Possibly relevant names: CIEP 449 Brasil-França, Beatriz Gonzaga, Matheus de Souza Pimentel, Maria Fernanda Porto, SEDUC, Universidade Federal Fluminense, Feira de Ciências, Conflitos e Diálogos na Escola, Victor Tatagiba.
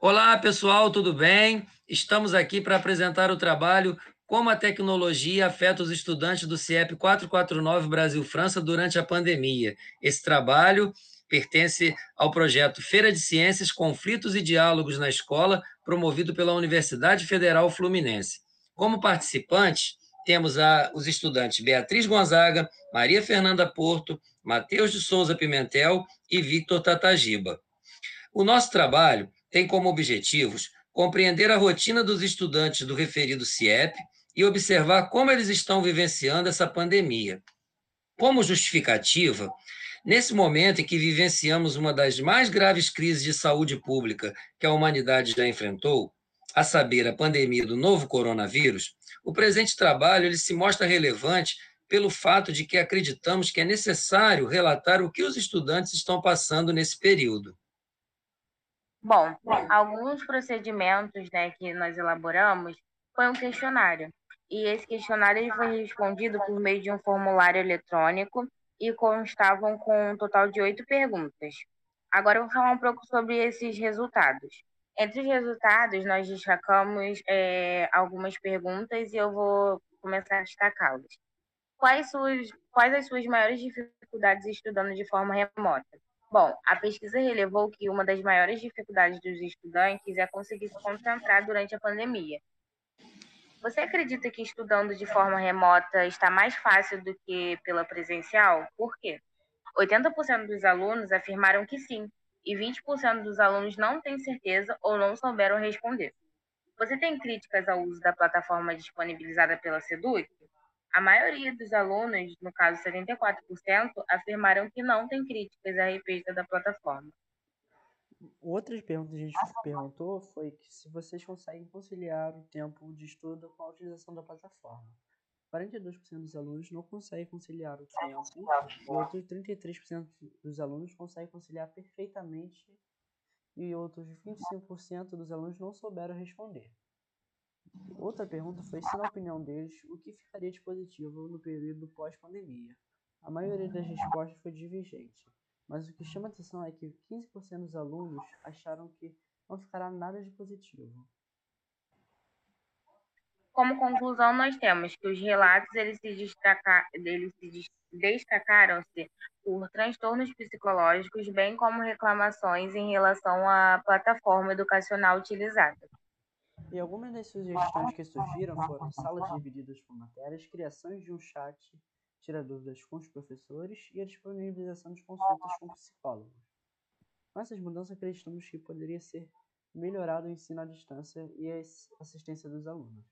Olá, pessoal, tudo bem? Estamos aqui para apresentar o trabalho Como a Tecnologia Afeta os Estudantes do CIEP 449 Brasil-França durante a Pandemia. Esse trabalho pertence ao projeto Feira de Ciências, Conflitos e Diálogos na Escola, promovido pela Universidade Federal Fluminense. Como participantes, temos os estudantes Beatriz Gonzaga, Maria Fernanda Porto, Matheus de Souza Pimentel e Victor Tatagiba. O nosso trabalho tem como objetivos compreender a rotina dos estudantes do referido CIEP e observar como eles estão vivenciando essa pandemia. Como justificativa, nesse momento em que vivenciamos uma das mais graves crises de saúde pública que a humanidade já enfrentou, a saber, a pandemia do novo coronavírus, o presente trabalho ele se mostra relevante pelo fato de que acreditamos que é necessário relatar o que os estudantes estão passando nesse período. Bom, alguns procedimentos, que nós elaboramos foi um questionário. E esse questionário foi respondido por meio de um formulário eletrônico e constavam com um total de 8 perguntas. Agora eu vou falar um pouco sobre esses resultados. Entre os resultados, nós destacamos algumas perguntas e eu vou começar a destacá-las. Quais as suas maiores dificuldades estudando de forma remota? Bom, a pesquisa relevou que uma das maiores dificuldades dos estudantes é conseguir se concentrar durante a pandemia. Você acredita que estudando de forma remota está mais fácil do que pela presencial? Por quê? 80% dos alunos afirmaram que sim, e 20% dos alunos não têm certeza ou não souberam responder. Você tem críticas ao uso da plataforma disponibilizada pela SEDUC? A maioria dos alunos, no caso 74%, afirmaram que não tem críticas a respeito da plataforma. Outras perguntas que a gente perguntou foi que se vocês conseguem conciliar o tempo de estudo com a utilização da plataforma. 42% dos alunos não conseguem conciliar o tempo, e outros 33% dos alunos conseguem conciliar perfeitamente, e outros 25% dos alunos não souberam responder. Outra pergunta foi se, na opinião deles, o que ficaria de positivo no período pós-pandemia. A maioria das respostas foi divergente, mas o que chama atenção é que 15% dos alunos acharam que não ficará nada de positivo. Como conclusão, nós temos que os relatos eles se destacaram-se por transtornos psicológicos, bem como reclamações em relação à plataforma educacional utilizada. E algumas das sugestões que surgiram foram salas divididas por matérias, criações de um chat, tirar dúvidas com os professores e a disponibilização de consultas com psicólogos. Com essas mudanças, acreditamos que poderia ser melhorado o ensino à distância e a assistência dos alunos.